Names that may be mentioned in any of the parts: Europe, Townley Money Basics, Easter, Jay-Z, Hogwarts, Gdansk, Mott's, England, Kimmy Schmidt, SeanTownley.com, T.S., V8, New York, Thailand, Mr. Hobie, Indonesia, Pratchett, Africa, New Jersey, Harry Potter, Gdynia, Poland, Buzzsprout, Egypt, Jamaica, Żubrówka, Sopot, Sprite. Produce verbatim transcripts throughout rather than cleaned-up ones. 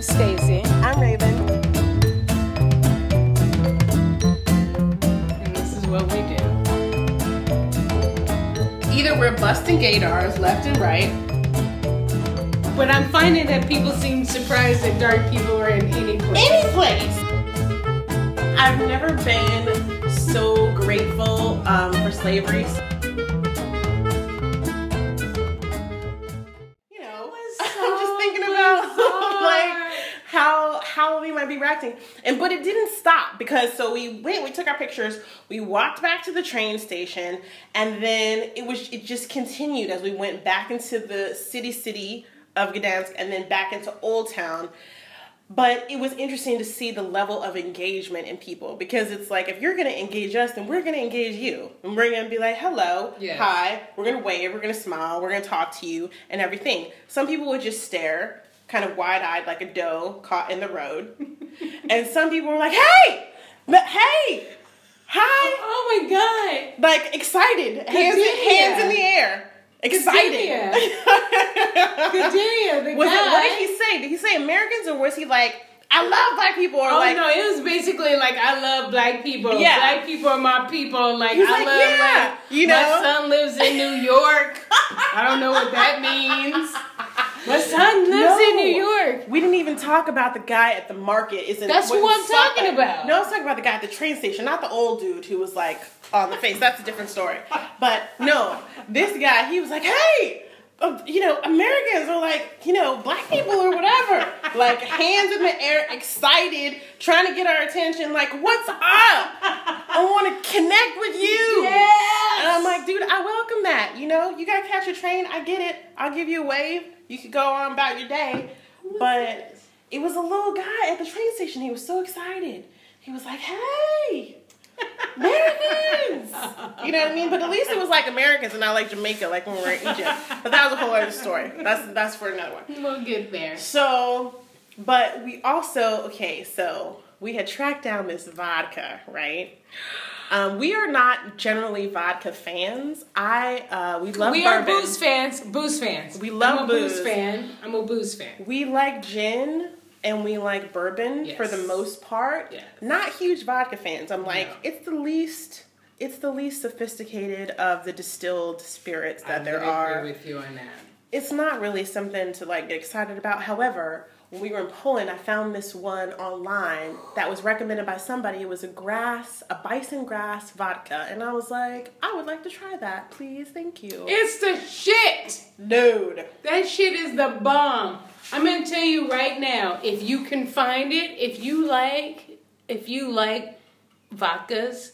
I'm Stacey. I'm Raven. And this is what we do. Either we're busting gaydars left and right, but I'm finding that people seem surprised that dark people are in any place. Any place! I've never been so grateful um, for slavery. Be reacting, and but it didn't stop, because so we went, we took our pictures, we walked back to the train station, and then it was it just continued as we went back into the city city of Gdansk and then back into Old Town. But it was interesting to see the level of engagement in people, because it's like, if you're going to engage us, then we're going to engage you, and we're going to be like, hello, yes. Hi, we're going to wave, we're going to smile, we're going to talk to you and everything. Some people would just stare, kind of wide-eyed like a doe caught in the road. And some people were like, hey! Hey! Hi! Oh, oh my God! Like, excited. Hands, hands in the air. Excited. Gdynia. Gdynia, the was guy. It, what did he say? Did he say Americans, or was he like, I love black people? Or oh, like, no, it was basically like, I love black people. Yeah. Black people are my people. Like, He's I like, love, yeah. like, you know? My son lives in New York. I don't know what that means. My son lives no, in New York. We didn't even talk about the guy at the market. Isn't That's who I'm talking like. about. No, I was talking about the guy at the train station, not the old dude who was like on the face. That's a different story. But no, this guy, he was like, hey, you know, Americans are like, you know, black people or whatever. Like, hands in the air, excited, trying to get our attention. Like, what's up? I want to connect with you. Yes. And I'm like, dude, I welcome that. You know, you got to catch a train. I get it. I'll give you a wave. You could go on about your day, but it was a little guy at the train station. He was so excited. He was like, hey, Americans. You know what I mean? But at least it was like Americans and not like Jamaica, like when we were in Egypt. But that was a whole other story. That's that's for another one. We'll get there. So, but we also, okay, so we had tracked down this vodka, right? Um, we are not generally vodka fans. I uh, we love. We bourbon. are booze fans. Booze fans. We love. I'm a booze. booze fan. I'm a booze fan. We like gin and we like bourbon, yes, for the most part. Yes. Not huge vodka fans. I'm like, no. it's the least. It's the least sophisticated of the distilled spirits that I there are. I agree with you on that. It's not really something to like get excited about. However, when we were in Poland, I found this one online that was recommended by somebody. It was a grass, a bison grass vodka. And I was like, I would like to try that. Please, thank you. It's the shit! Dude. That shit is the bomb. I'm going to tell you right now, if you can find it, if you like, if you like vodkas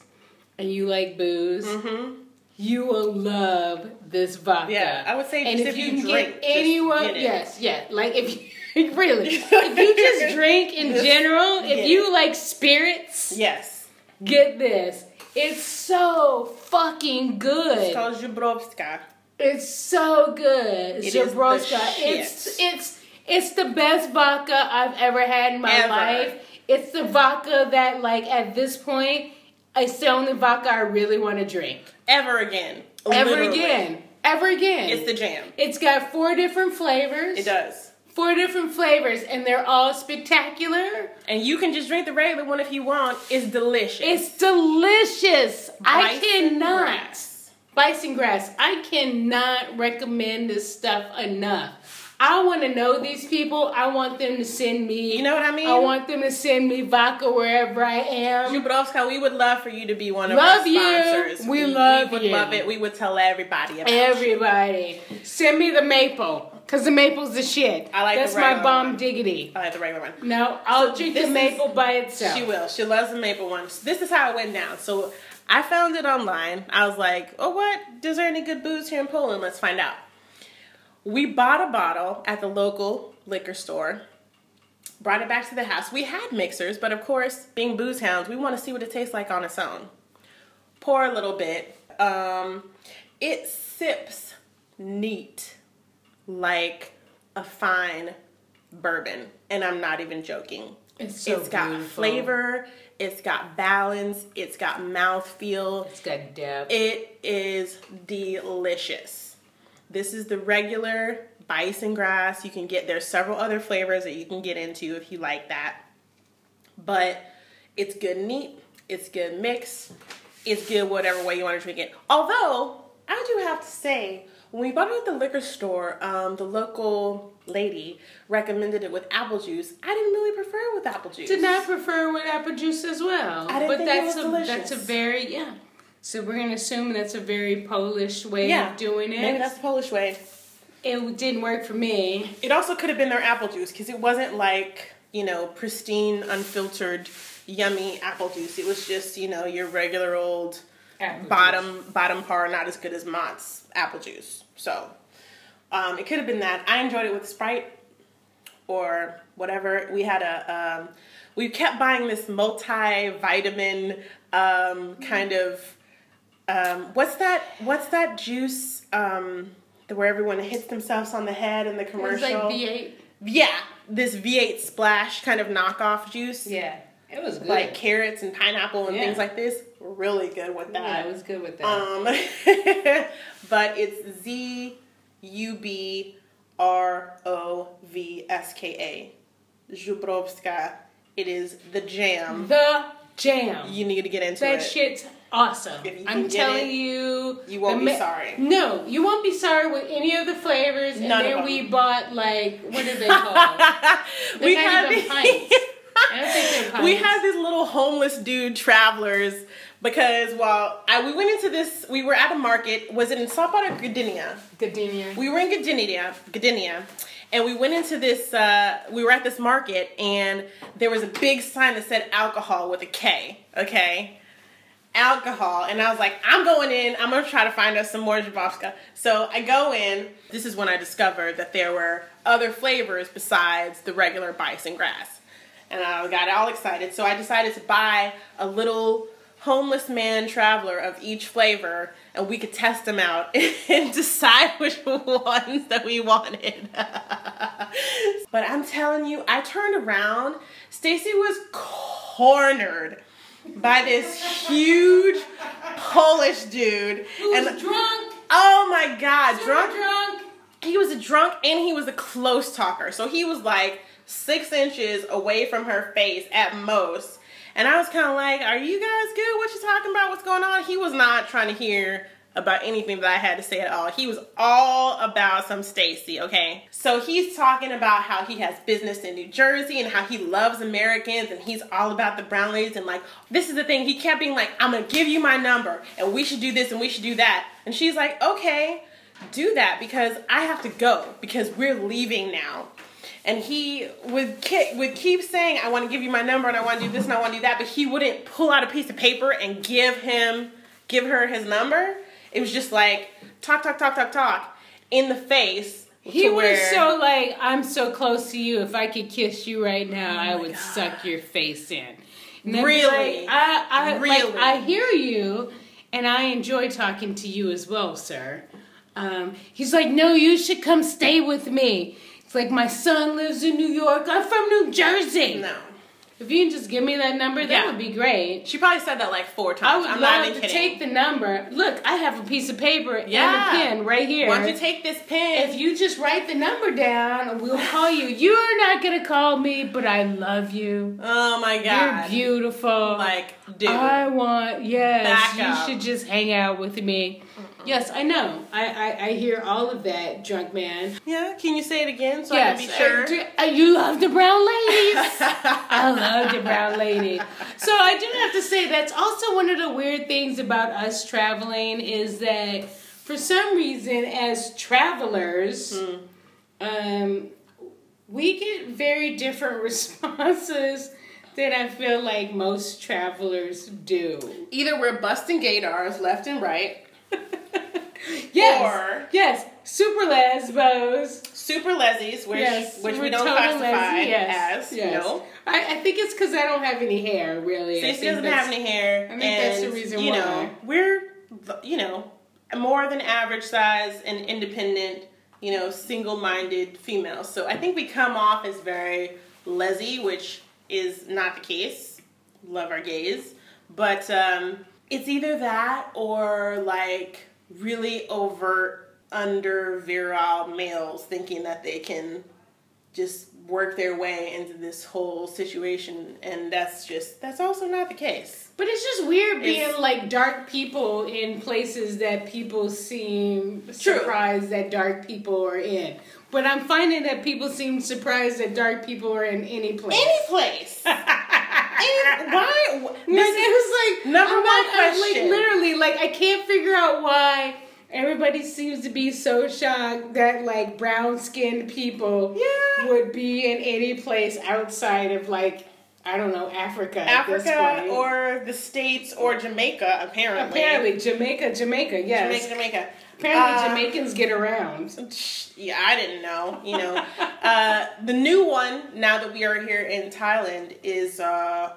and you like booze, mm-hmm, you will love this vodka. Yeah, I would say just if, if you, you can drink, get anyone, get yes, yeah, like if you, really, if you just drink in general, if yes. you like spirits, yes, get this. It's so fucking good. It's called Żubrówka. It's so good. It Żubrówka. It's it's it's the best vodka I've ever had in my ever. life. It's the vodka that, like, at this point, it's the only vodka I really want to drink ever again. Ever Literally. again. Ever again. It's the jam. It's got four different flavors. It does. Four different flavors, and they're all spectacular. And you can just drink the regular one if you want. It's delicious. It's delicious. Bison I cannot. Grass. Bison grass. I cannot recommend this stuff enough. I want to know these people. I want them to send me. You know what I mean? I want them to send me vodka wherever I am. Żubrówka, we would love for you to be one of love our sponsors. You. We, we love we you. We would love it. We would tell everybody about everybody. You. Send me the maple. Because the maple's the shit. I like That's the regular my bomb one. diggity. I like the regular one. No, I'll so drink the maple is, by itself. She will. She loves the maple one. This is how it went down. So I found it online. I was like, oh, what? Is there any good booze here in Poland? Let's find out. We bought a bottle at the local liquor store. Brought it back to the house. We had mixers, but of course, being booze hounds, we want to see what it tastes like on its own. Pour a little bit. Um, it sips neat. Like a fine bourbon, and I'm not even joking. It's so It's got beautiful. flavor, it's got balance, it's got mouthfeel. It's got depth. It is delicious. This is the regular bison grass. You can get, there's several other flavors that you can get into if you like that. But it's good neat, it's good mix, it's good whatever way you want to drink it. Although, I do have to say, when we bought it at the liquor store, um, the local lady recommended it with apple juice. I didn't really prefer it with apple juice. Did not prefer it with apple juice as well. I didn't but think that's it was a, delicious. That's a very, yeah. So we're going to assume that's a very Polish way yeah, of doing it. Maybe that's the Polish way. It didn't work for me. It also could have been their apple juice, because it wasn't like, you know, pristine, unfiltered, yummy apple juice. It was just, you know, your regular old apple bottom juice. bottom par, not as good as Mott's apple juice. So um, it could have been that. I enjoyed it with Sprite or whatever. We had a, um, we kept buying this multivitamin um, kind of, um, what's that, what's that juice um, where everyone hits themselves on the head in the commercial? It was like V eight. Yeah, this V eight Splash kind of knockoff juice. Yeah. It was good. Like carrots and pineapple and yeah. things like this. Really good with that. Yeah, it was good with that. Um, but it's Z U B R O V S K A. Żubrówka. It is the jam. The jam. You need to get into that it. That shit's awesome. I'm telling it, you. You won't be ma- sorry. No, you won't be sorry with any of the flavors. None and then we bought like, what are they called? They're we not even pints. I don't think they're we had this little homeless dude travelers because while I, we went into this, we were at a market. Was it in Sopot or Gdynia? Gdynia. We were in Gdynia, Gdynia, and we went into this. Uh, we were at this market, and there was a big sign that said alcohol with a K. Okay, alcohol, and I was like, I'm going in. I'm gonna try to find us some more Żubrówka. So I go in. This is when I discovered that there were other flavors besides the regular bison grass. And I got all excited. So I decided to buy a little homeless man traveler of each flavor. And we could test them out and decide which ones that we wanted. But I'm telling you, I turned around. Stacy was cornered by this huge Polish dude. Who was and, drunk. Oh my God. Super drunk. drunk. He was a drunk and he was a close talker. So he was like six inches away from her face at most. And I was kind of like, are you guys good? What you talking about? What's going on? He was not trying to hear about anything that I had to say at all. He was all about some Stacy, okay? So he's talking about how he has business in New Jersey and how he loves Americans and he's all about the brown ladies and like, this is the thing. He kept being like, I'm gonna give you my number and we should do this and we should do that. And she's like, okay, do that because I have to go because we're leaving now. And he would keep, would keep saying, I want to give you my number and I want to do this and I want to do that. But he wouldn't pull out a piece of paper and give him, give her his number. It was just like, talk, talk, talk, talk, talk. In the face. He was so like, I'm so close to you. If I could kiss you right now, I would suck your face in. Really? I, I, really? Like, I hear you and I enjoy talking to you as well, sir. Um, he's like, no, you should come stay with me. It's like, my son lives in New York. I'm from New Jersey. No. If you can just give me that number, that yeah. would be great. She probably said that like four times. I would I'm love not even to kidding. Take the number. Look, I have a piece of paper yeah. and a pen right here. Why don't you take this pen? If you just write the number down, we'll call you. You're not going to call me, but I love you. Oh, my God. You're beautiful. Like, dude. I want, yes, Back you up. Should just hang out with me. Yes, I know. I, I, I hear all of that, drunk man. Yeah, can you say it again so yes, I can be sure? Do, uh, you love the brown ladies. I love the brown lady. So I do have to say that's also one of the weird things about us traveling is that for some reason as travelers, mm. um, we get very different responses than I feel like most travelers do. Either we're busting gaydars left and right. Yes. Or, yes. Super lesbos. Super lessies, which yes, which we don't classify lessy, yes, as. Yes. No. I, I think it's because I don't have any hair, really. Stacey doesn't have any hair. I think and, that's the reason you why. You know, we're, you know, more than average size and independent, you know, single-minded females. So I think we come off as very lessy, which is not the case. Love our gays. But um, it's either that or, like, really overt under virile males thinking that they can just work their way into this whole situation, and that's just that's also not the case. But it's just weird being it's, like dark people in places that people seem true. surprised that dark people are in. But I'm finding that people seem surprised that dark people are in any place. Any place. And why? Like, it was like number I'm one not, question. I'm like literally, like I can't figure out why everybody seems to be so shocked that like brown-skinned people yeah. would be in any place outside of like I don't know Africa, Africa at this point. Or the States or Jamaica. Apparently, apparently Jamaica, Jamaica, yes, Jamaica, Jamaica. Apparently uh, Jamaicans get around. Yeah, I didn't know. You know, uh, the new one now that we are here in Thailand is uh,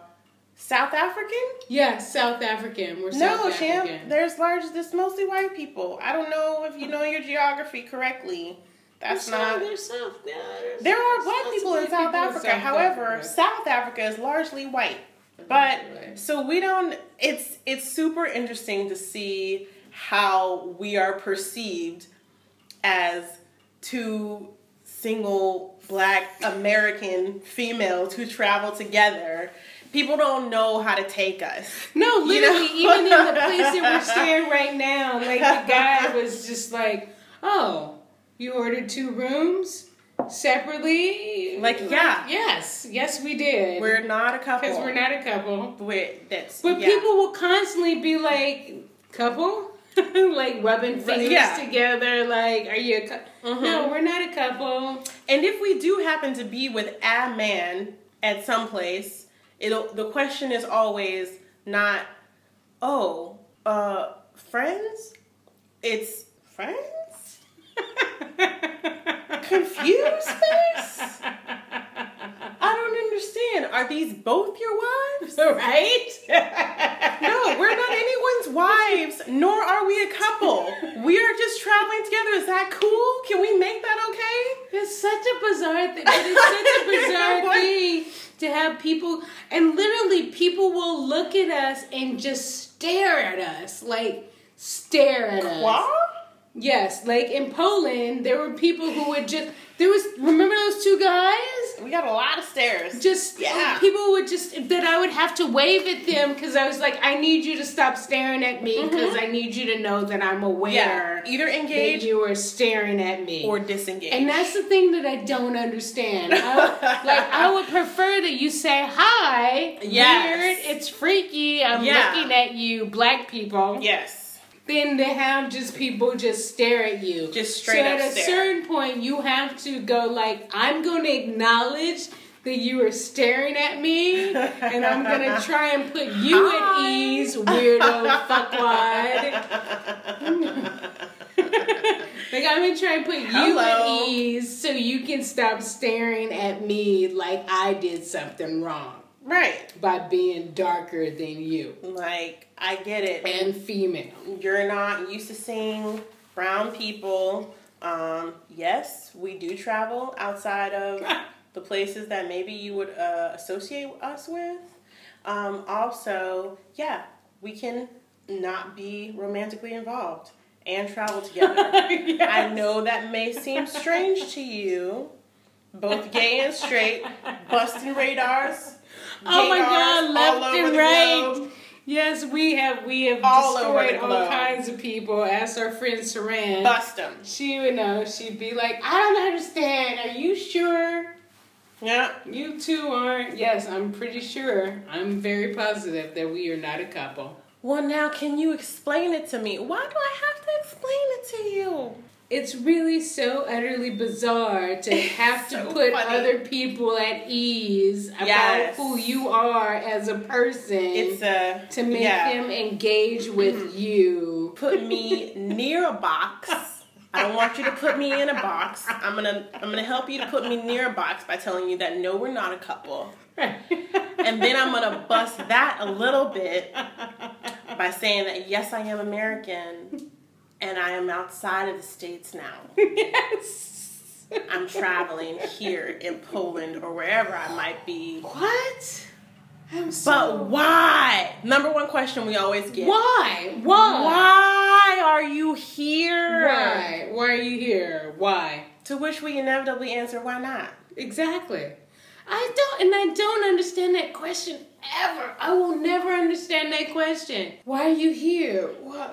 South African. Yeah, South African. We're South no, African. No, Sham. They're as large as this. Mostly white people. I don't know if you know your geography correctly. That's they're not. South, they're South, yeah, they're there South, are black South, people, South in, South people in South Africa. However, Africa. South Africa is largely white. But right. so we don't. It's it's super interesting to see how we are perceived as two single black American females who travel together. People don't know how to take us. No, literally, you know? Even in the place that we're staying right now, like the guy was just like, oh, you ordered two rooms separately? Like, yeah. Like, yes, yes we did. We're not a couple. Because we're not a couple. We're, that's, but yeah. people will constantly be like, couple? Like rubbing fingers yeah. together, like, are you a couple? Mm-hmm. No, we're not a couple. And if we do happen to be with a man at some place, it'll the question is always not, oh, uh, friends? It's friends? Confused face? I don't understand. Are these both your wives? Right? No, we're not anyone's wives, nor are we a couple. We are just traveling together. Is that cool? Can we make that okay? It's such a bizarre thing. It is such a bizarre thing to have people, and literally people will look at us and just stare at us. Like, stare at us. What? Yes, like in Poland, there were people who would just, there was, remember those two guys? We got a lot of stares. Just, yeah. people would just, that I would have to wave at them because I was like, I need you to stop staring at me because mm-hmm. I need you to know that I'm aware. Yeah. Either engage. That you are staring at me. Or disengage. And that's the thing that I don't understand. I would, like, I would prefer that you say, hi, yes. weird, it's freaky, I'm yeah. looking at you, black people. Yes. Then to have just people just stare at you. Just straight up stare. So at a certain point, you have to go like, I'm going to acknowledge that you are staring at me, and I'm going to try and put you at ease, weirdo fuckwad. Like, I'm going to try and put you Hello. at ease so you can stop staring at me like I did something wrong. Right. By being darker than you. Like, I get it. And female. You're not used to seeing brown people. Um, yes, we do travel outside of the places that maybe you would uh, associate us with. Um, also, yeah, we can not be romantically involved and travel together. Yes. I know that may seem strange to you, both gay and straight, busting radars. Oh my God! Left and right. Globe. Yes, we have we have all destroyed all kinds of people. Ask our friend Saran. Bust them. She would know. She'd be like, "I don't understand. Are you sure?" Yeah. You two aren't. Yes, I'm pretty sure. I'm very positive that we are not a couple. Well, now can you explain it to me? Why do I have to explain it to you? It's really so utterly bizarre to have so to put funny. other people at ease about yes. who you are as a person. It's a, to make yeah. them engage with mm-hmm. you. Put me near a box. I don't want you to put me in a box. I'm gonna I'm gonna help you to put me near a box by telling you that no, we're not a couple. Right. And then I'm gonna bust that a little bit by saying that yes, I am American. And I am outside of the States now. Yes. I'm traveling here in Poland or wherever I might be. What? I'm so but why? Number one question we always get. Why? Why? Why are you here? Why? Why are you here? Why? To which we inevitably answer, why not? Exactly. I don't, and I don't understand that question ever. I will never understand that question. Why are you here? Why,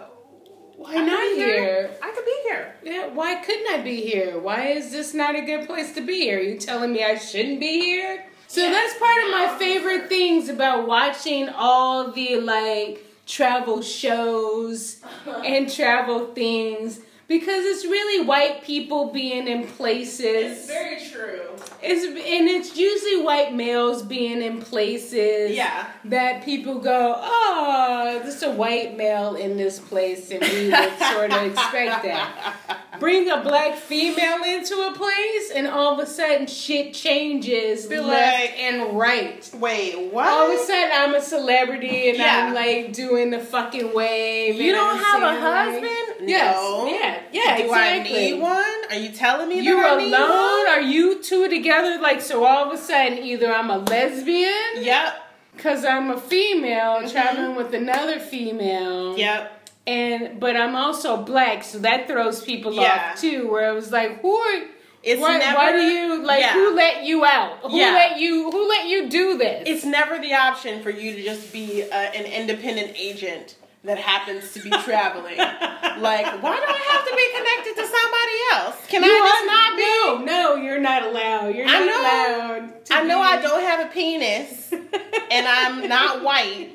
why not here? here? I could be here. Yeah, why couldn't I be here? Why is this not a good place to be here? Are you telling me I shouldn't be here? So yeah. That's part of my favorite things about watching all the, like, travel shows and travel things. Because it's really white people being in places. It's very true. It's and it's usually white males being in places. Yeah. That people go, oh, there's a white male in this place, and we would sort of expect that. Bring a black female into a place, and all of a sudden shit changes Be left like, and right. Wait, what? All of a sudden I'm a celebrity, and yeah. I'm like doing the fucking wave. You don't I'm have a husband? Like, yes. No. Yeah. Yeah, do exactly. I need one? Are you telling me that you're I need alone? One? Are you two together? Like, so all of a sudden, either I'm a lesbian. Yep. Because I'm a female mm-hmm. traveling with another female. Yep. And but I'm also black, so that throws people yeah. off too. Where it was like, who are? It's why, never. Why do you like? Yeah. Who let you out? Who yeah. let you? Who let you do this? It's never the option for you to just be uh, an independent agent that happens to be traveling. Like, why do I have to be connected to somebody else? Can you I just not be? No, no, you're not allowed. You're not I know, allowed. To I know be. I don't have a penis, and I'm not white,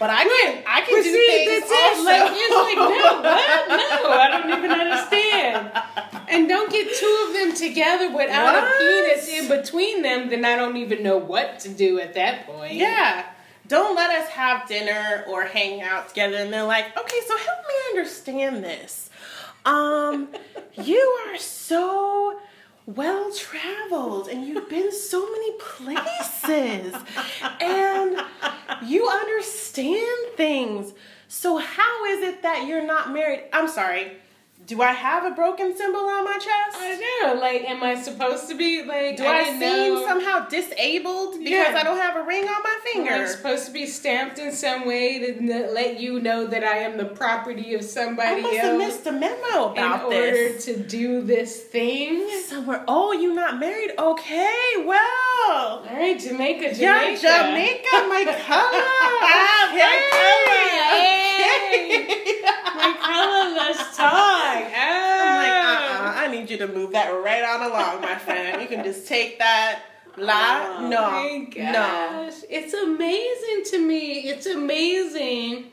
but I can. Wait, I can do see, things that's also. It. Like, it's like, no, what? No, I don't even understand. And don't get two of them together without what? a penis in between them. Then I don't even know what to do at that point. Yeah. Don't let us have dinner or hang out together. And they're like, okay, so help me understand this. Um, you are so well-traveled and you've been so many places. And you understand things. So how is it that you're not married? I'm sorry. Do I have a broken symbol on my chest? I know. Like, am I supposed to be, like, do I, I seem know. somehow disabled because yeah. I don't have a ring on my finger? Am I supposed to be stamped in some way to n- let you know that I am the property of somebody else? I must else have missed a memo about in this. In order to do this thing? Somewhere. Oh, you not married? Okay, well. All right, Jamaica, Jamaica. Yeah, Jamaica, my color. Okay. Hey. My color, let's talk. Oh. I'm like, uh-uh, I need you to move that right on along, my friend. You can just take that lie. Oh, no, my gosh. No. It's amazing to me. It's amazing.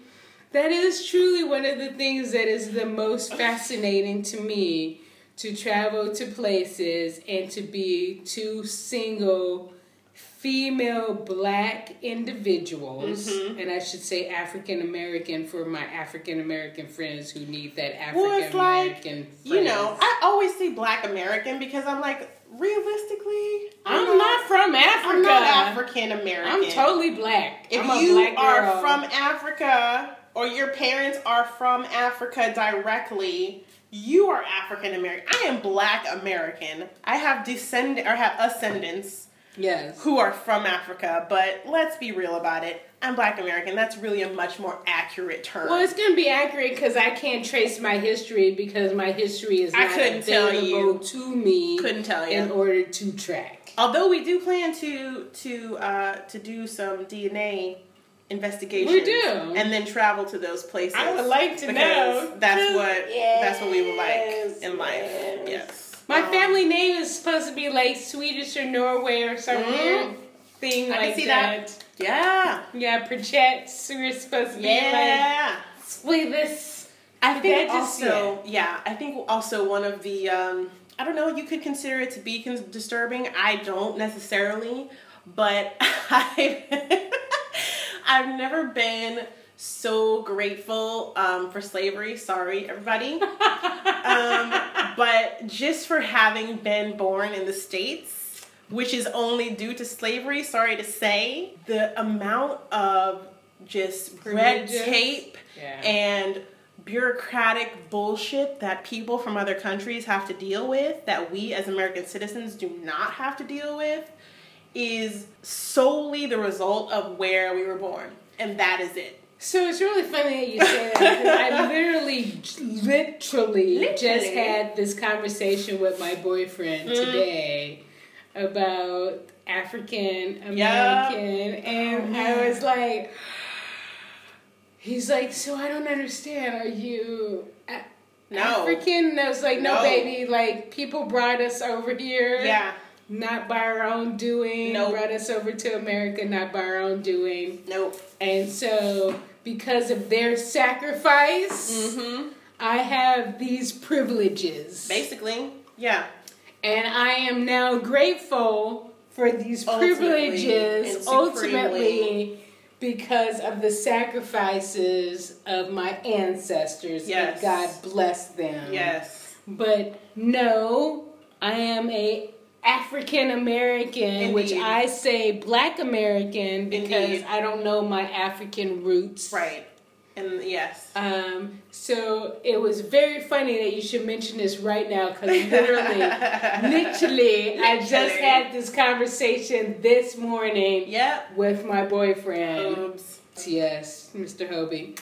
That is truly one of the things that is the most fascinating to me, to travel to places and to be two single female black individuals, mm-hmm. and I should say African American for my African American friends who need that African American. Well, like, you know, I always see Black American because I'm like, realistically, I'm, I'm not from Africa. I'm not African American. I'm totally black. If I'm you a black girl. Are from Africa or your parents are from Africa directly, you are African American. I am Black American. I have descend or have ascendants. Yes. Who are from Africa, but let's be real about it. I'm Black American. That's really a much more accurate term. Well, it's going to be accurate because I can't trace my history because my history is not available to me. Couldn't tell you. In order to track. Although we do plan to to uh, to do some D N A investigation. We do. And then travel to those places. I would like to know. That's what yes. that's what we would like in life. Yes. yes. My family name is supposed to be like Swedish or Norway or some mm-hmm. weird thing I like can see that. that. Yeah. Yeah, Pratchett. We're supposed to be yeah. like Swedish. I think also, yeah, I think also one of the, um, I don't know, you could consider it to be disturbing. I don't necessarily, but I've, I've never been so grateful um, for slavery. Sorry, everybody. Um, but just for having been born in the States, which is only due to slavery, sorry to say, the amount of just red tape yeah. and bureaucratic bullshit that people from other countries have to deal with, that we as American citizens do not have to deal with, is solely the result of where we were born. And that is it. So it's really funny that you say that. I literally, literally, literally just had this conversation with my boyfriend mm. today about African American. Yep. And oh, I was like, he's like, so I don't understand. Are you a- no. African? And I was like, no, no, baby. Like, people brought us over here. Yeah. Not by our own doing. Nope. Brought us over to America, not by our own doing. Nope. And so, because of their sacrifice, mm-hmm. I have these privileges. Basically, yeah. And I am now grateful for these ultimately, privileges, ultimately, because of the sacrifices of my ancestors. Yes. And God bless them. Yes. But no, I am a African American, indeed. Which I say Black American because indeed. I don't know my African roots. Right. And yes. Um, so it was very funny that you should mention this right now because literally, literally, literally, I just had this conversation this morning yep. with my boyfriend, Oops. T S, Mister Hobie,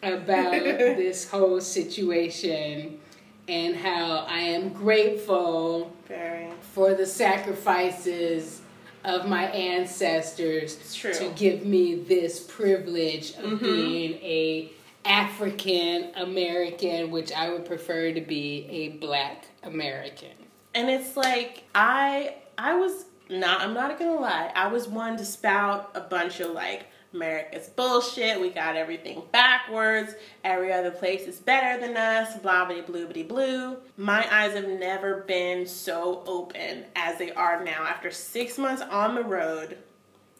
about this whole situation. And how I am grateful Very. For the sacrifices of my ancestors to give me this privilege of mm-hmm. being a African American, which I would prefer to be a Black American. And it's like I I was not I'm not gonna lie, I was one to spout a bunch of like America's bullshit, we got everything backwards, every other place is better than us, blah blah blah blah blah. My eyes have never been so open as they are now after six months on the road,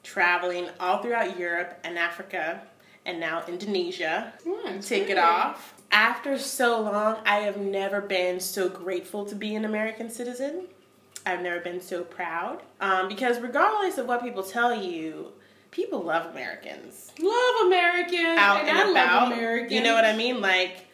traveling all throughout Europe and Africa and now Indonesia. Yeah, Take really. It off. After so long, I have never been so grateful to be an American citizen. I've never been so proud. Um, because regardless of what people tell you, people love Americans. Love Americans. Out and, and I about. Love Americans. You know what I mean? Like,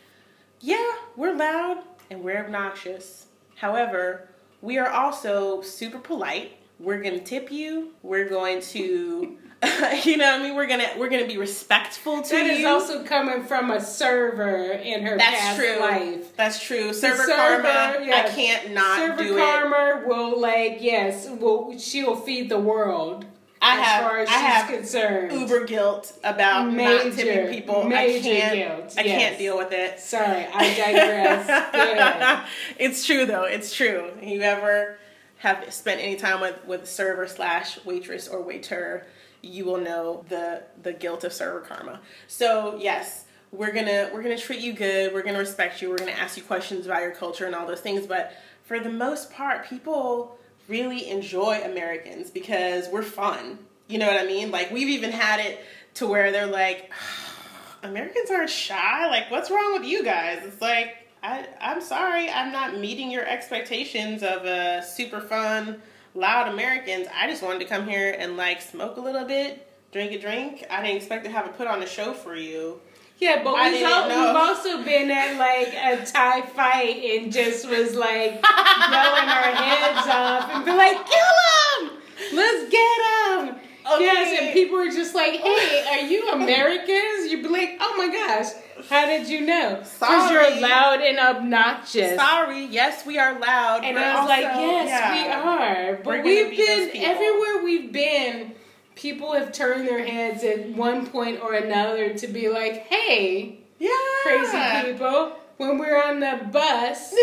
yeah, we're loud and we're obnoxious. However, we are also super polite. We're going to tip you. We're going to, you know what I mean? We're going to we're gonna be respectful to that you. That is also coming from a server in her That's past true. Life. That's true. Server, server karma. Yes. I can't not server do karma it. Server karma will, like, yes, will, she will feed the world. I as have, far as I she's have concerned. Uber guilt about major, not tipping people. Major I can't, guilt. I yes. can't deal with it. Sorry, I digress. yeah. It's true, though. It's true. You ever have spent any time with, with server slash waitress or waiter, you will know the, the guilt of server karma. So, yes, we're gonna we're gonna treat you good. We're gonna respect you. We're gonna ask you questions about your culture and all those things. But for the most part, people really enjoy Americans because we're fun. You know what I mean? Like, we've even had it to where they're like, oh, Americans aren't shy. Like, what's wrong with you guys? It's like, I, I'm sorry. I'm not meeting your expectations of a super fun, loud Americans. I just wanted to come here and, like, smoke a little bit, drink a drink. I didn't expect to have it put on a show for you. Yeah, but we've, all, we've also been at, like, a Thai fight and just was, like, yelling our heads off and be like, kill him! Let's get him! Okay. Yes, and people were just like, hey, are you Americans? You'd be like, oh, my gosh, how did you know? Because you're loud and obnoxious. Sorry, yes, we are loud. And I was also, like, yes, yeah, we are. But we've be been, everywhere we've been, people have turned their heads at one point or another to be like, hey, yeah. crazy people. When we're on the bus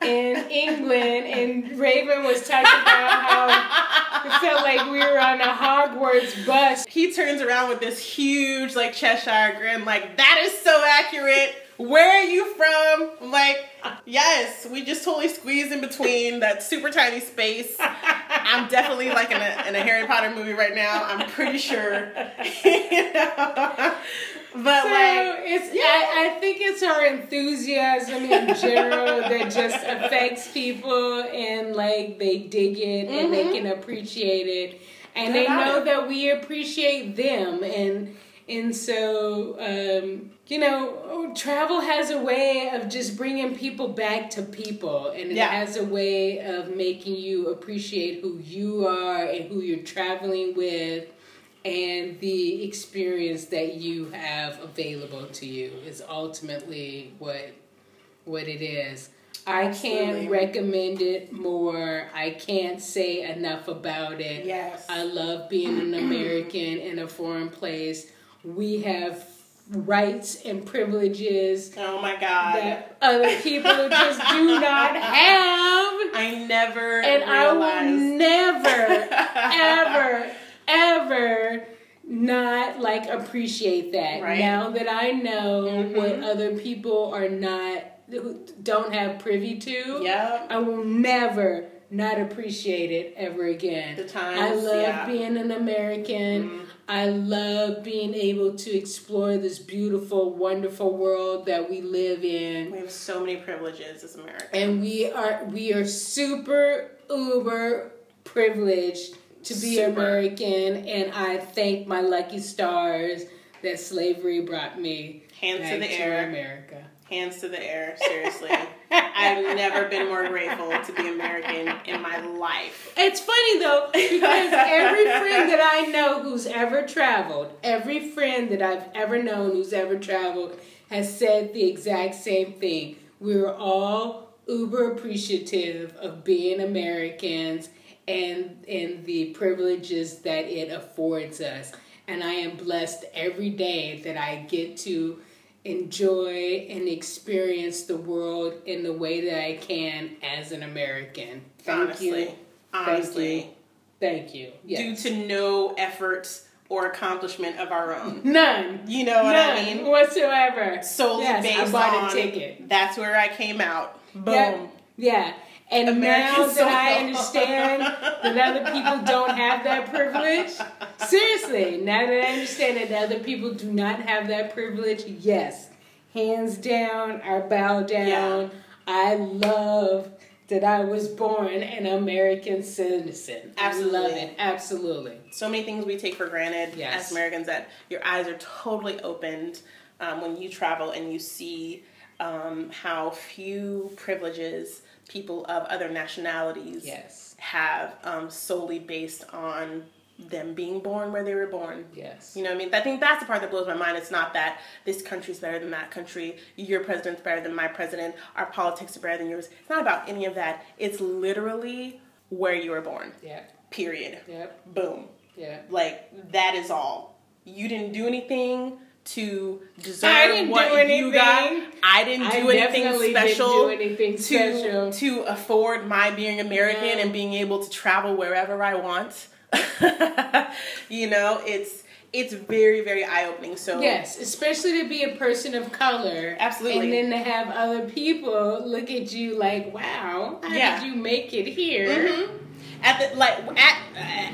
in England and Raven was talking about how it felt like we were on a Hogwarts bus. He turns around with this huge, like, Cheshire grin, like, that is so accurate. Where are you from? I'm like, yes, we just totally squeezed in between that super tiny space. I'm definitely like in a, in a Harry Potter movie right now. I'm pretty sure. you know? But so like, it's yeah. I, I think it's our enthusiasm in general that just affects people, and like they dig it mm-hmm. and they can appreciate it, and Good they know it. That we appreciate them, and and so. Um, you know, travel has a way of just bringing people back to people. And it yeah. has a way of making you appreciate who you are and who you're traveling with. And the experience that you have available to you is ultimately what what it is. I can't Absolutely. recommend it more. I can't say enough about it. Yes. I love being an American in a foreign place. We have rights and privileges. Oh my God. That other people just do not have. I never And realized. I will never, ever, ever not like appreciate that. Right? Now that I know mm-hmm. what other people are not don't have privy to, yep. I will never not appreciate it ever again. The times, I love yeah. being an American. Mm-hmm. I love being able to explore this beautiful, wonderful world that we live in. We have so many privileges as Americans. And we are we are super uber privileged to be super. American, and I thank my lucky stars that slavery brought me Hands back to, the to air. America. Hands to the air, seriously. I've never been more grateful to be American in my life. It's funny, though, because every friend that I know who's ever traveled, every friend that I've ever known who's ever traveled has said the exact same thing. We were all uber appreciative of being Americans and, and the privileges that it affords us. And I am blessed every day that I get to enjoy and experience the world in the way that I can as an American. Thank Honestly. you. Honestly. Thank you. Thank you. Yes. Due to no effort or accomplishment of our own. None. You know what None I mean? Whatsoever. Solely yes, based I bought on a ticket. That's where I came out. Boom. Yep. Yeah. And American now that solo. I understand that other people don't have that privilege, seriously, now that I understand that other people do not have that privilege, yes, hands down, I bow down. Yeah. I love that I was born an American citizen. Absolutely. I love it. Absolutely. So many things we take for granted yes. as Americans that your eyes are totally opened um, when you travel and you see um, how few privileges people of other nationalities yes. have um, solely based on them being born where they were born. Yes. You know what I mean? I think that's the part that blows my mind. It's not that this country's better than that country, your president's better than my president, our politics are better than yours. It's not about any of that. It's literally where you were born. Yeah. Period. Yep. Boom. Yeah. Like, that is all. You didn't do anything to deserve what you got. I didn't do anything special, didn't do anything special to, to afford my being American no. and being able to travel wherever I want. You know, it's it's very, very eye-opening. So yes, especially to be a person of color. Absolutely. And then to have other people look at you like, wow, how yeah. did you make it here? Mm-hmm. At the, like, at,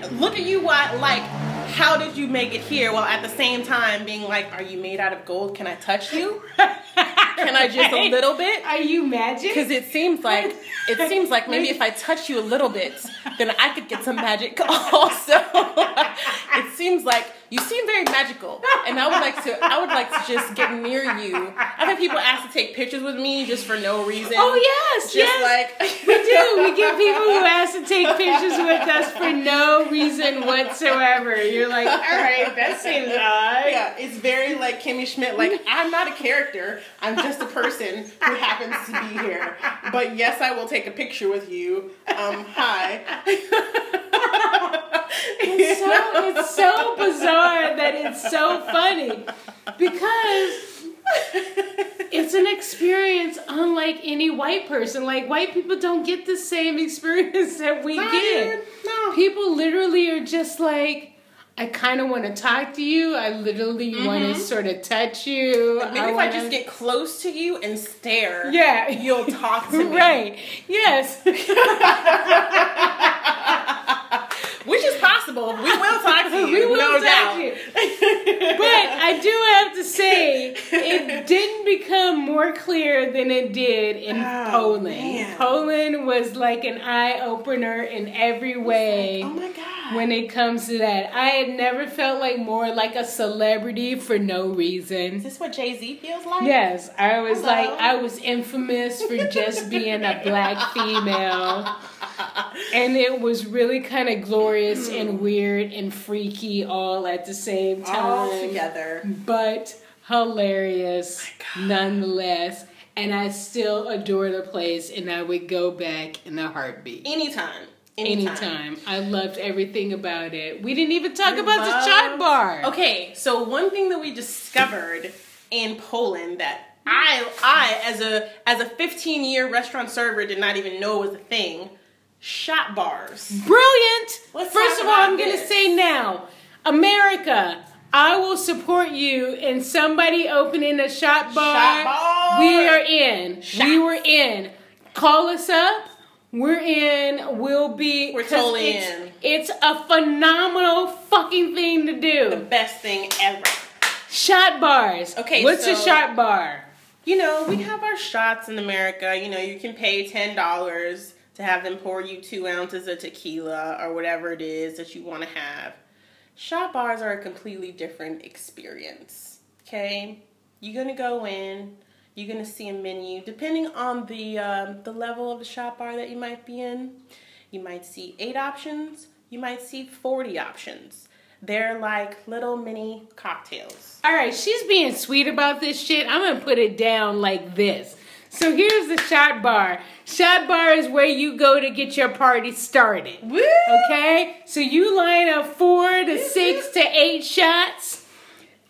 uh, look at you, what, like, how did you make it here? While at the same time being like, are you made out of gold? Can I touch you? Can I just a little bit? Are you magic? Because it seems like, it seems like maybe if I touch you a little bit, then I could get some magic also. It seems like you seem very magical, and I would like to, I would like to just get near you. I've had people ask to take pictures with me just for no reason. Oh, yes, just yes. like. We do. We get people who ask to take pictures with us for no reason whatsoever. You're like, all right, that seems odd. Yeah, it's very like Kimmy Schmidt, like, I'm not a character. I'm just a person who happens to be here. But yes, I will take a picture with you. Um, hi. It's so, it's so bizarre that it's so funny because it's an experience unlike any white person. Like, white people don't get the same experience that we Not get. It, no. People literally are just like, I kind of want to talk to you. I literally mm-hmm. want to sort of touch you. Maybe I if wanna... I just get close to you and stare, yeah, you'll talk to me. Right. Yes. Which is possible. We will talk to you. We will no talk doubt. to you. But I do have to say, it didn't become more clear than it did in oh, Poland. Man. Poland was like an eye-opener in every way. Like, oh, my God. when it comes to that. I had never felt like more like a celebrity for no reason. Is this what Jay-Z feels like? Yes. I was Hello. like, I was infamous for just being a black female. And it was really kind of glorious and weird and freaky all at the same time. All together. But hilarious nonetheless. And I still adore the place, and I would go back in a heartbeat. Anytime. Anytime. Anytime. I loved everything about it. We didn't even talk we about love... the chai bar. Okay, so one thing that we discovered in Poland that I, I as a as a fifteen-year restaurant server did not even know was a thing, shot bars. Brilliant! Let's First of all, I'm going to say now, America, I will support you in somebody opening a shot bar. Shot bar. We are in. Shots. We were in. Call us up. We're in. We'll be. We're totally it's, in. It's a phenomenal fucking thing to do. The best thing ever. Shot bars. Okay, what's so, a shot bar? You know, we have our shots in America. You know, you can pay ten dollars to have them pour you two ounces of tequila or whatever it is that you want to have. Shot bars are a completely different experience. Okay? You're going to go in. You're going to see a menu. Depending on the um, the level of the shop bar that you might be in, you might see eight options. You might see forty options. They're like little mini cocktails. All right, she's being sweet about this shit. I'm going to put it down like this. So here's the shot bar. Shot bar is where you go to get your party started. Woo! Okay? So you line up four to six to eight shots.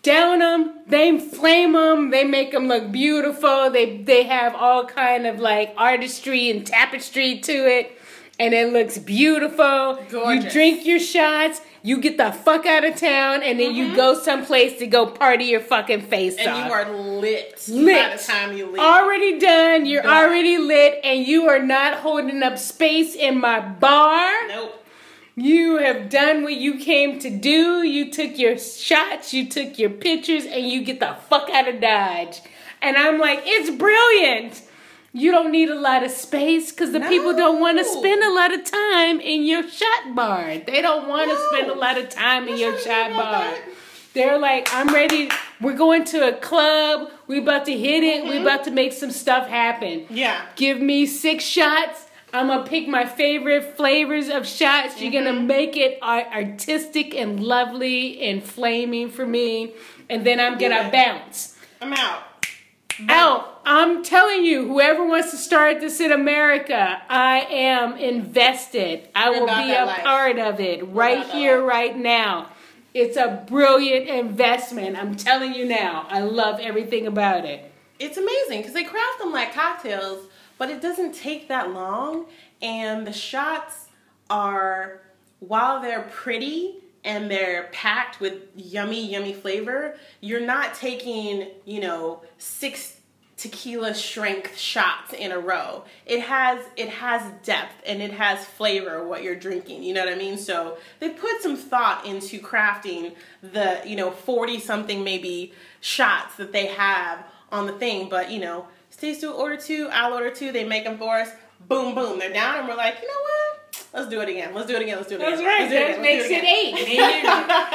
Down them, they flame them, they make them look beautiful. They they have all kind of like artistry and tapestry to it, and it looks beautiful. Gorgeous. You drink your shots, you get the fuck out of town, and then mm-hmm. you go someplace to go party your fucking face and off. And you are lit, lit by the time you leave. Already done, you're Done. already lit, and you are not holding up space in my bar. Nope. You have done what you came to do. You took your shots, you took your pictures, and you get the fuck out of Dodge. And I'm like, it's brilliant. You don't need a lot of space because the no. people don't want to spend a lot of time in your shot bar. They don't want to no. spend a lot of time in your shot bar. They're like, I'm ready. We're going to a club. We're about to hit it. Mm-hmm. We're about to make some stuff happen. Yeah. Give me six shots. I'm going to pick my favorite flavors of shots. You're mm-hmm. going to make it artistic and lovely and flaming for me. And then I'm going to bounce. I'm out. Bounce. Out. I'm telling you, whoever wants to start this in America, I am invested. I will be a life. part of it right here, life. right now. It's a brilliant investment. I'm telling you now. I love everything about it. It's amazing because they craft them like cocktails. But it doesn't take that long, and the shots are, while they're pretty and they're packed with yummy, yummy flavor, you're not taking, you know, six tequila strength shots in a row. It has it has depth and it has flavor what you're drinking, you know what I mean? So they put some thought into crafting the, you know, forty something maybe shots that they have on the thing, but you know, T S will order two, I'll order two, they make them for us, boom, boom, they're down, and we're like, you know what? Let's do it again, let's do it again, let's do it again. That's right, that makes it eight.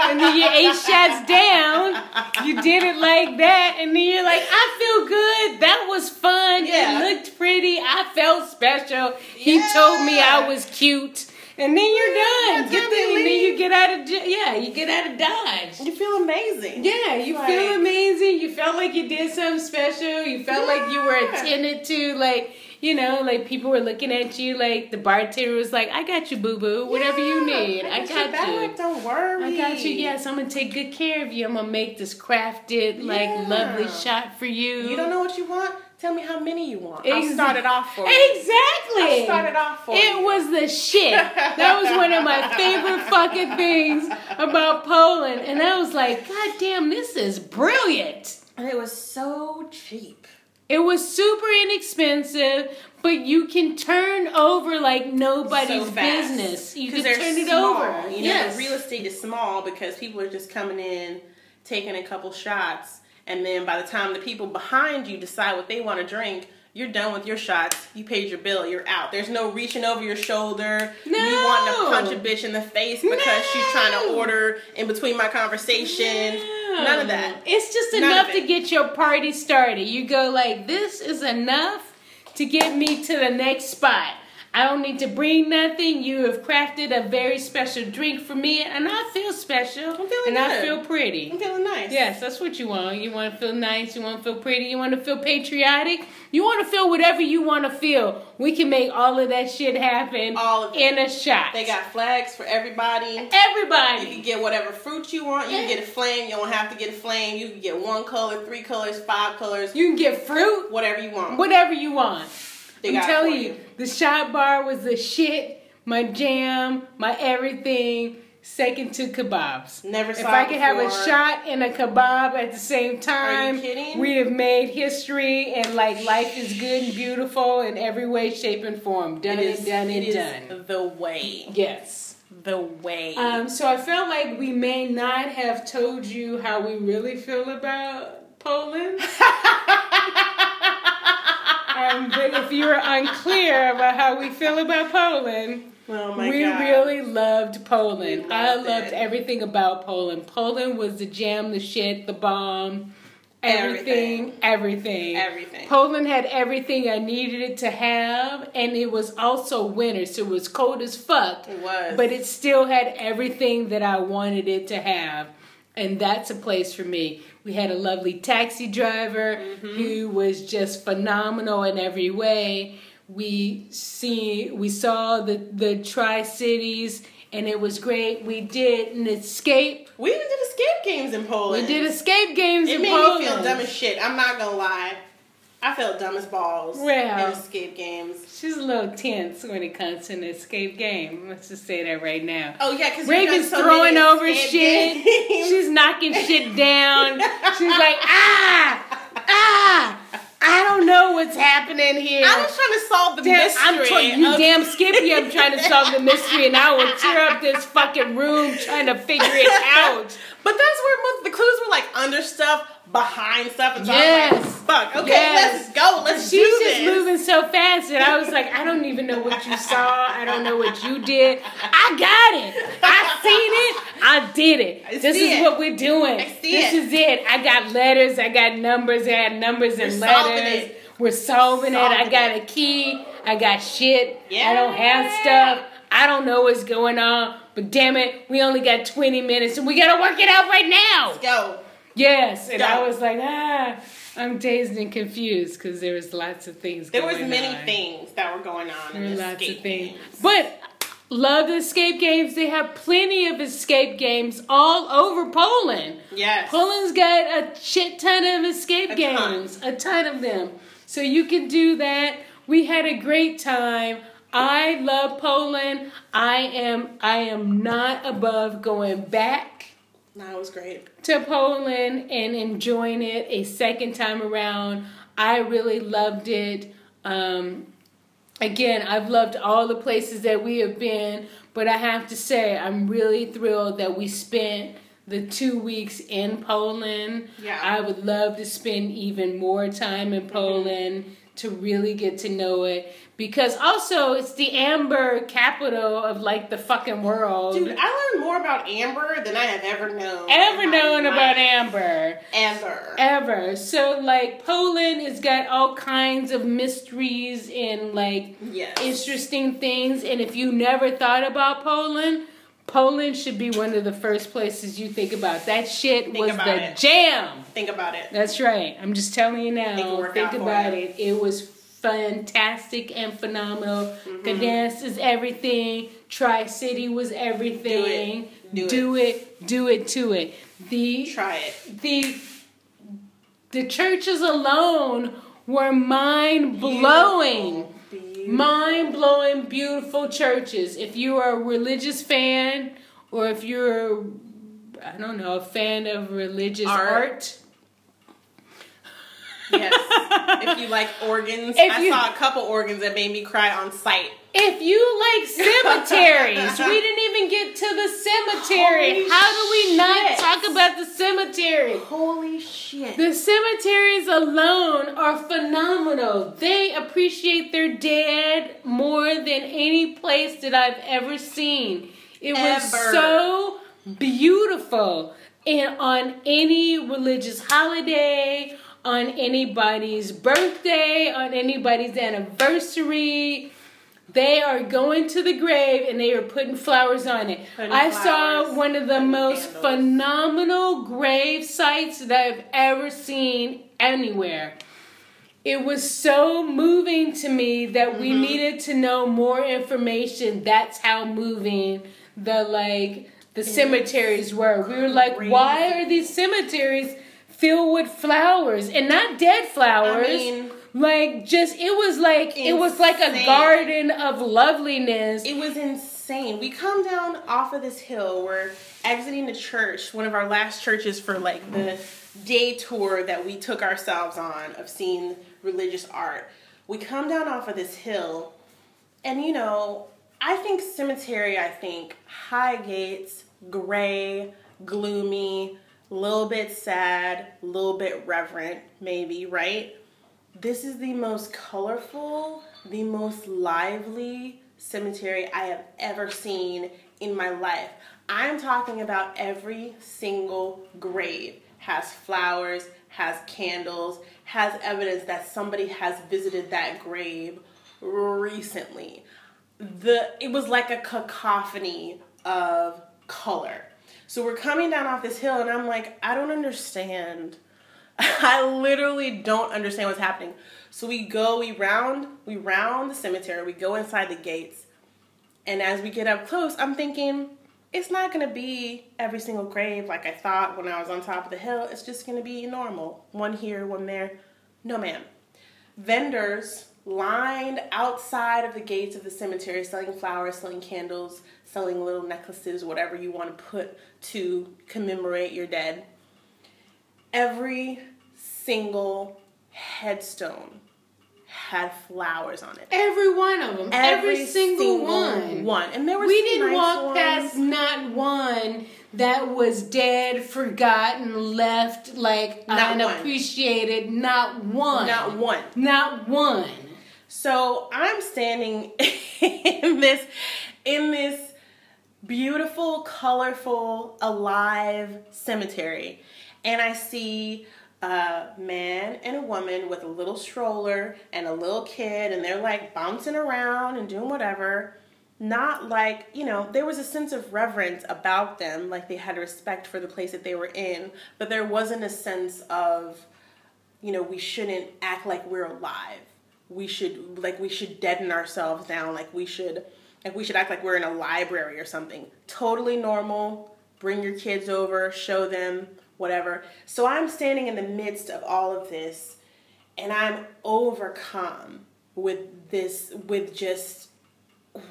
And then your eight shots down, you did it like that, and then you're like, I feel good, that was fun, yeah. It looked pretty, I felt special, he yeah. told me I was cute. And then you're done. And then you get out of yeah, you get out of Dodge. You feel amazing. Yeah, you like, feel amazing. You felt like you did something special. You felt yeah. like you were attended to. Like, you know, like people were looking at you. Like the bartender was like, "I got you, boo boo. Whatever yeah, you need, I got, got you. Back. Don't worry. I got you. Yes, I'm gonna take good care of you. I'm gonna make this crafted, like yeah. lovely shot for you. You don't know what you want." Tell me how many you want. Exactly. I started off for you. Exactly. I started off for it you. It was the shit. That was one of my favorite fucking things about Poland. And I was like, God damn, this is brilliant. And it was so cheap. It was super inexpensive, but you can turn over like nobody's so business. You can turn it small. over. You know, yes. the real estate is small because people are just coming in, taking a couple shots. And then by the time the people behind you decide what they want to drink, You're done with your shots. You paid your bill. You're out. There's no reaching over your shoulder. No. Me wanting to punch a bitch in the face because no. she's trying to order in between my conversations. No. None of that. It's just None enough to get your party started. You go like, this is enough to get me to the next spot. I don't need to bring nothing. You have crafted a very special drink for me, and I feel special. I'm feeling and good. I feel pretty. I'm feeling nice. Yes, that's what you want. You want to feel nice. You want to feel pretty. You want to feel patriotic. You want to feel whatever you want to feel. We can make all of that shit happen all in a shot. They got flags for everybody. Everybody. You can get whatever fruit you want. You yeah. can get a flame. You don't have to get a flame. You can get one color, three colors, five colors. You can get fruit. Whatever you want. Whatever you want. They I'm telling you, you, the shot bar was the shit, my jam, my everything, second to kebabs. Never saw If I could before. have a shot and a kebab at the same time, Are you kidding? we have made history, and like life is good and beautiful in every way, shape, and form. Done it and is, done it and is done. The way. Yes. The way. Um, so I felt like we may not have told you how we really feel about Poland. Um, but if you were unclear about how we feel about Poland, oh my we God. really loved Poland. Loved I loved it. everything about Poland. Poland was the jam, the shit, the bomb, everything, everything, everything. everything. Poland had everything I needed it to have, and it was also winter, so it was cold as fuck. It was. But it still had everything that I wanted it to have. And that's a place for me. We had a lovely taxi driver mm-hmm. who was just phenomenal in every way. We see, we saw the, the Tri-Cities, and it was great. We did an escape. We even did escape games in Poland. We did escape games it in Poland. It made me feel dumb as shit. I'm not going to lie. I felt dumb as balls well, in escape games. She's a little tense when it comes to an escape game. Let's just say that right now. Oh, yeah, because Raven's so throwing over shit. Games. She's knocking shit down. She's like, ah, ah, I don't know what's happening here. I'm just trying to solve the damn, mystery. I'm tra- you of- damn Skippy, I'm trying to solve the mystery, and I will tear up this fucking room trying to figure it out. But that's where most of the clues were, like, under stuff. Behind stuff and yes. like, fuck, okay, yes. let's go, let's She's do this. She's just moving so fast that I was like, I don't even know what you saw. I don't know what you did. I got it. I seen it. I did it. I this is it. what we're doing. I see this it. is it. I got letters. I got numbers. I had numbers we're and letters. It. We're solving, solving it. I got it. a key. I got shit. Yeah. I don't have stuff. I don't know what's going on, but damn it, we only got twenty minutes and we got to work it out right now. Let's go. Yes, and I was like, ah, I'm dazed and confused because there was lots of things going on. There was many on. things that were going on there in the lots escape of things. games. But love the escape games. They have plenty of escape games all over Poland. Yes. Poland's got a shit ton of escape a games, ton. a ton of them. So you can do that. We had a great time. I love Poland. I am. I am not above going back. That was great. To Poland and enjoying it a second time around. I really loved it. Um, again, I've loved all the places that we have been, but I have to say I'm really thrilled that we spent the two weeks in Poland. Yeah. I would love to spend even more time in Poland mm-hmm. to really get to know it. Because also, it's the amber capital of, like, the fucking world. Dude, I learned more about amber than I have ever known. Ever known about amber. Ever. Ever. So, like, Poland has got all kinds of mysteries and, like, yes. interesting things. And if you never thought about Poland, Poland should be one of the first places you think about. That shit was the jam. Think about it. That's right. I'm just telling you now. Think about it. It was fantastic and phenomenal. Mm-hmm. Gdansk is everything. Tri-City was everything. Do it. Do, do it. it. Do it to it. The Try it. The, the churches alone were mind-blowing. Beautiful. Beautiful. Mind-blowing, beautiful churches. If you are a religious fan or if you're, I don't know, a fan of religious art, art yes. If you like organs, if I you, saw a couple organs that made me cry on sight. If you like cemeteries, we didn't even even get to the cemetery. Holy How do we not shit. talk about the cemetery? Holy shit. The cemeteries alone are phenomenal. They appreciate their dead more than any place that I've ever seen. It ever. was so beautiful. And on any religious holiday, on anybody's birthday, on anybody's anniversary, they are going to the grave and they are putting flowers on it. Putting I flowers, saw one of the most candles. phenomenal grave sites that I've ever seen anywhere. It was so moving to me that mm-hmm. we needed to know more information. That's how moving the like the yes. cemeteries were. We were like, Green. why are these cemeteries filled with flowers and not dead flowers? I mean, Like, just, it was like, insane. it was like a garden of loveliness. It was insane. We come down off of this hill. We're exiting the church, one of our last churches for, like, the day tour that we took ourselves on of seeing religious art. We come down off of this hill, and, you know, I think cemetery, I think high gates, gray, gloomy, little bit sad, little bit reverent, maybe, right? This is the most colorful, the most lively cemetery I have ever seen in my life. I'm talking about every single grave has flowers, has candles, has evidence that somebody has visited that grave recently. The, it was like a cacophony of color. So we're coming down off this hill and I'm like, I don't understand. I literally don't understand what's happening. So we go, we round, we round the cemetery, we go inside the gates. And as we get up close, I'm thinking, it's not going to be every single grave like I thought when I was on top of the hill. It's just going to be normal. One here, one there. No, ma'am. Vendors lined outside of the gates of the cemetery, selling flowers, selling candles, selling little necklaces, whatever you want to put to commemorate your dead. Every single headstone had flowers on it. Every one of them. Every, Every single, single one. one. And there were we didn't nice walk ones. past not one that was dead, forgotten, left, like not unappreciated. One. Not one. Not one. Not one. So I'm standing in this, in this beautiful, colorful, alive cemetery. And I see a man and a woman with a little stroller and a little kid, and they're like bouncing around and doing whatever. Not like, you know, there was a sense of reverence about them, like they had respect for the place that they were in, but there wasn't a sense of, you know, we shouldn't act like we're alive. We should, like, we should deaden ourselves down, like we should, like we should act like we're in a library or something. Totally normal. Bring your kids over, show them. Whatever. So I'm standing in the midst of all of this and I'm overcome with this, with just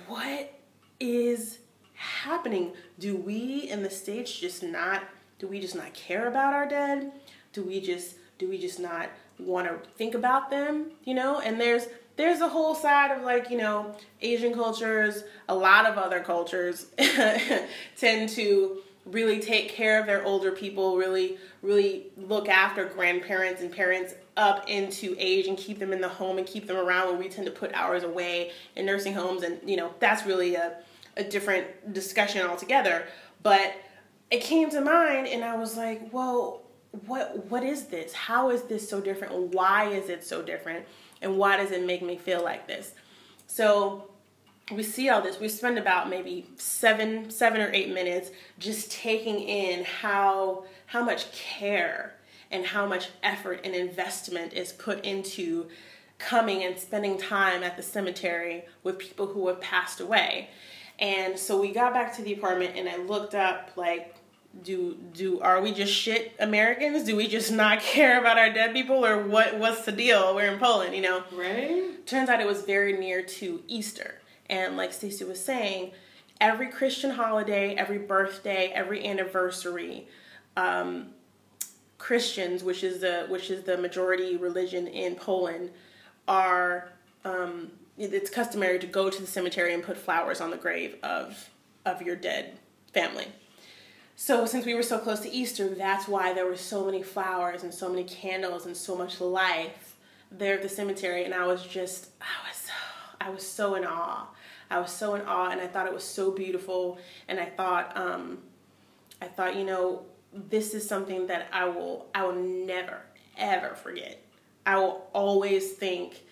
what is happening? Do we in the States just not, do we just not care about our dead? Do we just, do we just not want to think about them? You know, and there's, there's a whole side of like, you know, Asian cultures, a lot of other cultures tend to really take care of their older people, really, really look after grandparents and parents up into age and keep them in the home and keep them around, where we tend to put ours away in nursing homes. And, you know, that's really a, a different discussion altogether. But it came to mind and I was like, whoa, what, what is this? How is this so different? Why is it so different? And why does it make me feel like this? So we see all this. We spend about maybe seven, seven or eight minutes just taking in how how much care and how much effort and investment is put into coming and spending time at the cemetery with people who have passed away. And so we got back to the apartment, and I looked up like, do do are we just shit Americans? Do we just not care about our dead people, or what? What's the deal? We're in Poland, you know. Right. Turns out it was very near to Easter. And like Cece was saying, every Christian holiday, every birthday, every anniversary, um, Christians, which is the which is the majority religion in Poland, are um, it's customary to go to the cemetery and put flowers on the grave of of your dead family. So since we were so close to Easter, that's why there were so many flowers and so many candles and so much life there at the cemetery. And I was just, I was, I was so in awe. I was so in awe, and I thought it was so beautiful. And I thought, um, I thought, you know, this is something that I will, I will never, ever forget. I will always think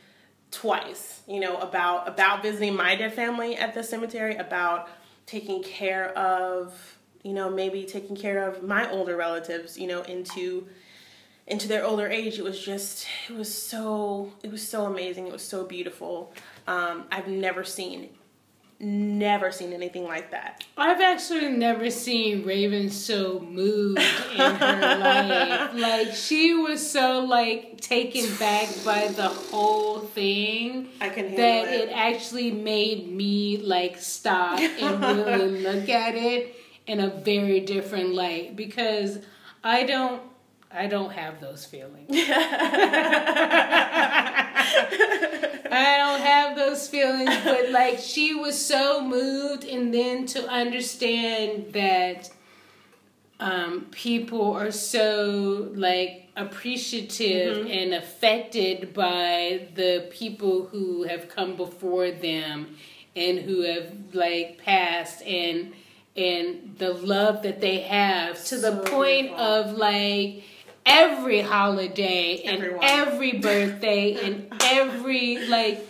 twice, you know, about, about visiting my dead family at the cemetery, about taking care of, you know, maybe taking care of my older relatives, you know, into, into their older age. It was just, it was so, it was so amazing. It was so beautiful. Um, I've never seen Never seen anything like that. I've actually never seen Raven so moved in her life. Like, she was so, like, taken back by the whole thing. I can handle that it. it actually made me, like, stop and really look at it in a very different light, because I don't, I don't have those feelings. I don't have those feelings, but like, she was so moved, and then to understand that um, people are so like appreciative mm-hmm. and affected by the people who have come before them and who have like passed, and and the love that they have to so the point beautiful. of like, every holiday and Everyone. every birthday and every, like,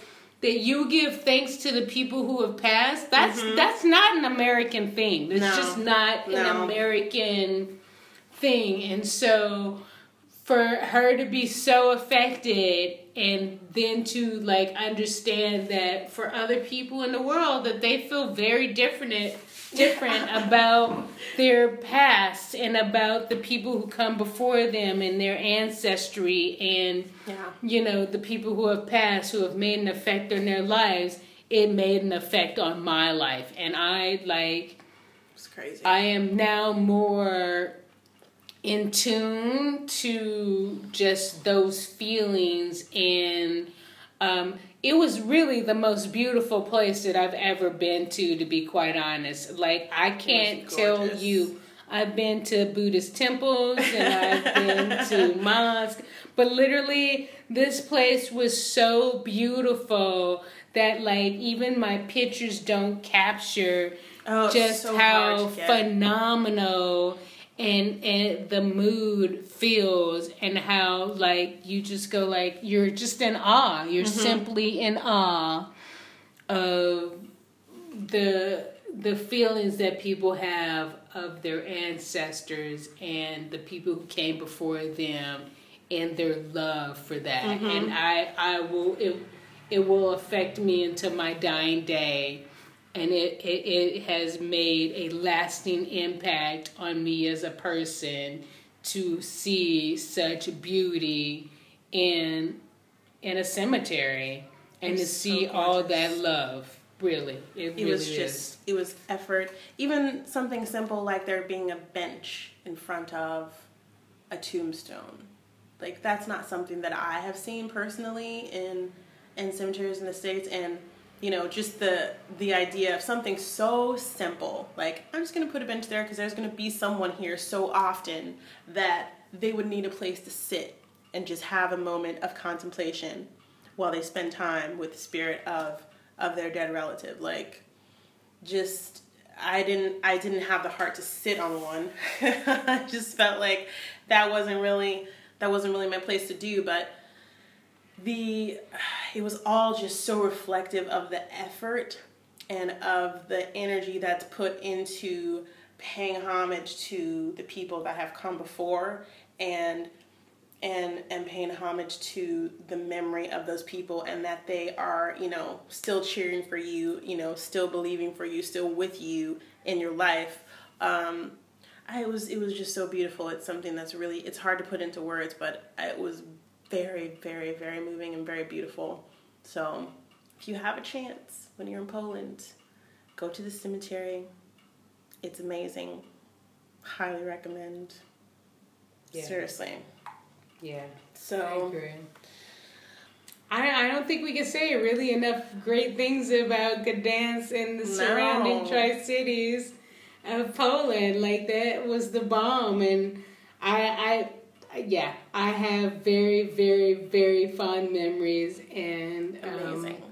that you give thanks to the people who have passed. That's mm-hmm. that's not an American thing. It's no. just not no. an American thing. And so for her to be so affected, and then to like understand that for other people in the world that they feel very different at, different about their past and about the people who come before them and their ancestry, and yeah. you know, the people who have passed who have made an effect on their lives. It made an effect on my life, and I like it's crazy. I am now more in tune to just those feelings, and um it was really the most beautiful place that I've ever been to, to be quite honest. Like, I can't tell you. I've been to Buddhist temples, and I've been to mosques. But literally, this place was so beautiful that, like, even my pictures don't capture oh, just so how phenomenal and, and the mood feels, and how like you just go like you're just in awe. You're mm-hmm. simply in awe of the the feelings that people have of their ancestors and the people who came before them and their love for that. Mm-hmm. And I I will it it will affect me until my dying day. And it, it, it has made a lasting impact on me as a person to see such beauty in in a cemetery and to see all that love. Really, it really is. It was just, it was effort. Even something simple like there being a bench in front of a tombstone. Like, that's not something that I have seen personally in in cemeteries in the States. And you know, just the the idea of something so simple, like, I'm just going to put a bench there because there's going to be someone here so often that they would need a place to sit and just have a moment of contemplation while they spend time with the spirit of, of their dead relative. Like, just, I didn't, I didn't have the heart to sit on one. I just felt like that wasn't really, that wasn't really my place to do, but The, it was all just so reflective of the effort and of the energy that's put into paying homage to the people that have come before, and and and paying homage to the memory of those people, and that they are, you know, still cheering for you, you know, still believing for you, still with you in your life. Um, I it was it was just so beautiful. It's something that's really, it's hard to put into words, but it was very, very, very moving and very beautiful. So if you have a chance when you're in Poland, go to the cemetery. It's amazing. Highly recommend. Yeah. Seriously. Yeah. So I agree. I, I don't think we can say really enough great things about Gdansk and the no. surrounding tri-cities of Poland. Like, that was the bomb. And I, I, yeah, I have very, very, very fond memories. And um, amazing.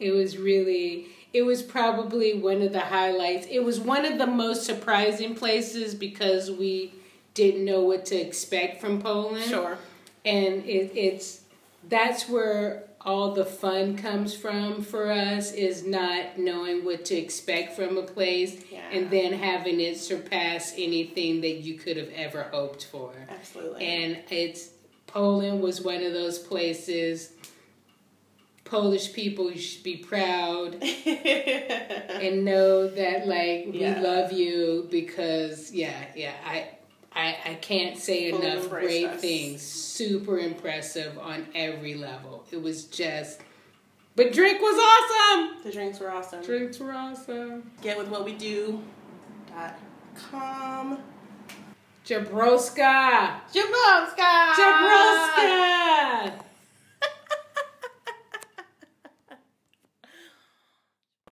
It was really, it was probably one of the highlights. It was one of the most surprising places because we didn't know what to expect from Poland. Sure. And it, it's, that's where all the fun comes from for us, is not knowing what to expect from a place yeah. and then having it surpass anything that you could have ever hoped for. Absolutely. And it's, Poland was one of those places. Polish people, you should be proud and know that, like, yeah. we love you because, yeah, yeah, I... I, I can't say Poland enough great us. things. Super impressive on every level. It was just, but drink was awesome. The drinks were awesome. Drinks were awesome. Get with what we do. dot com. Żubrówka. Żubrówka.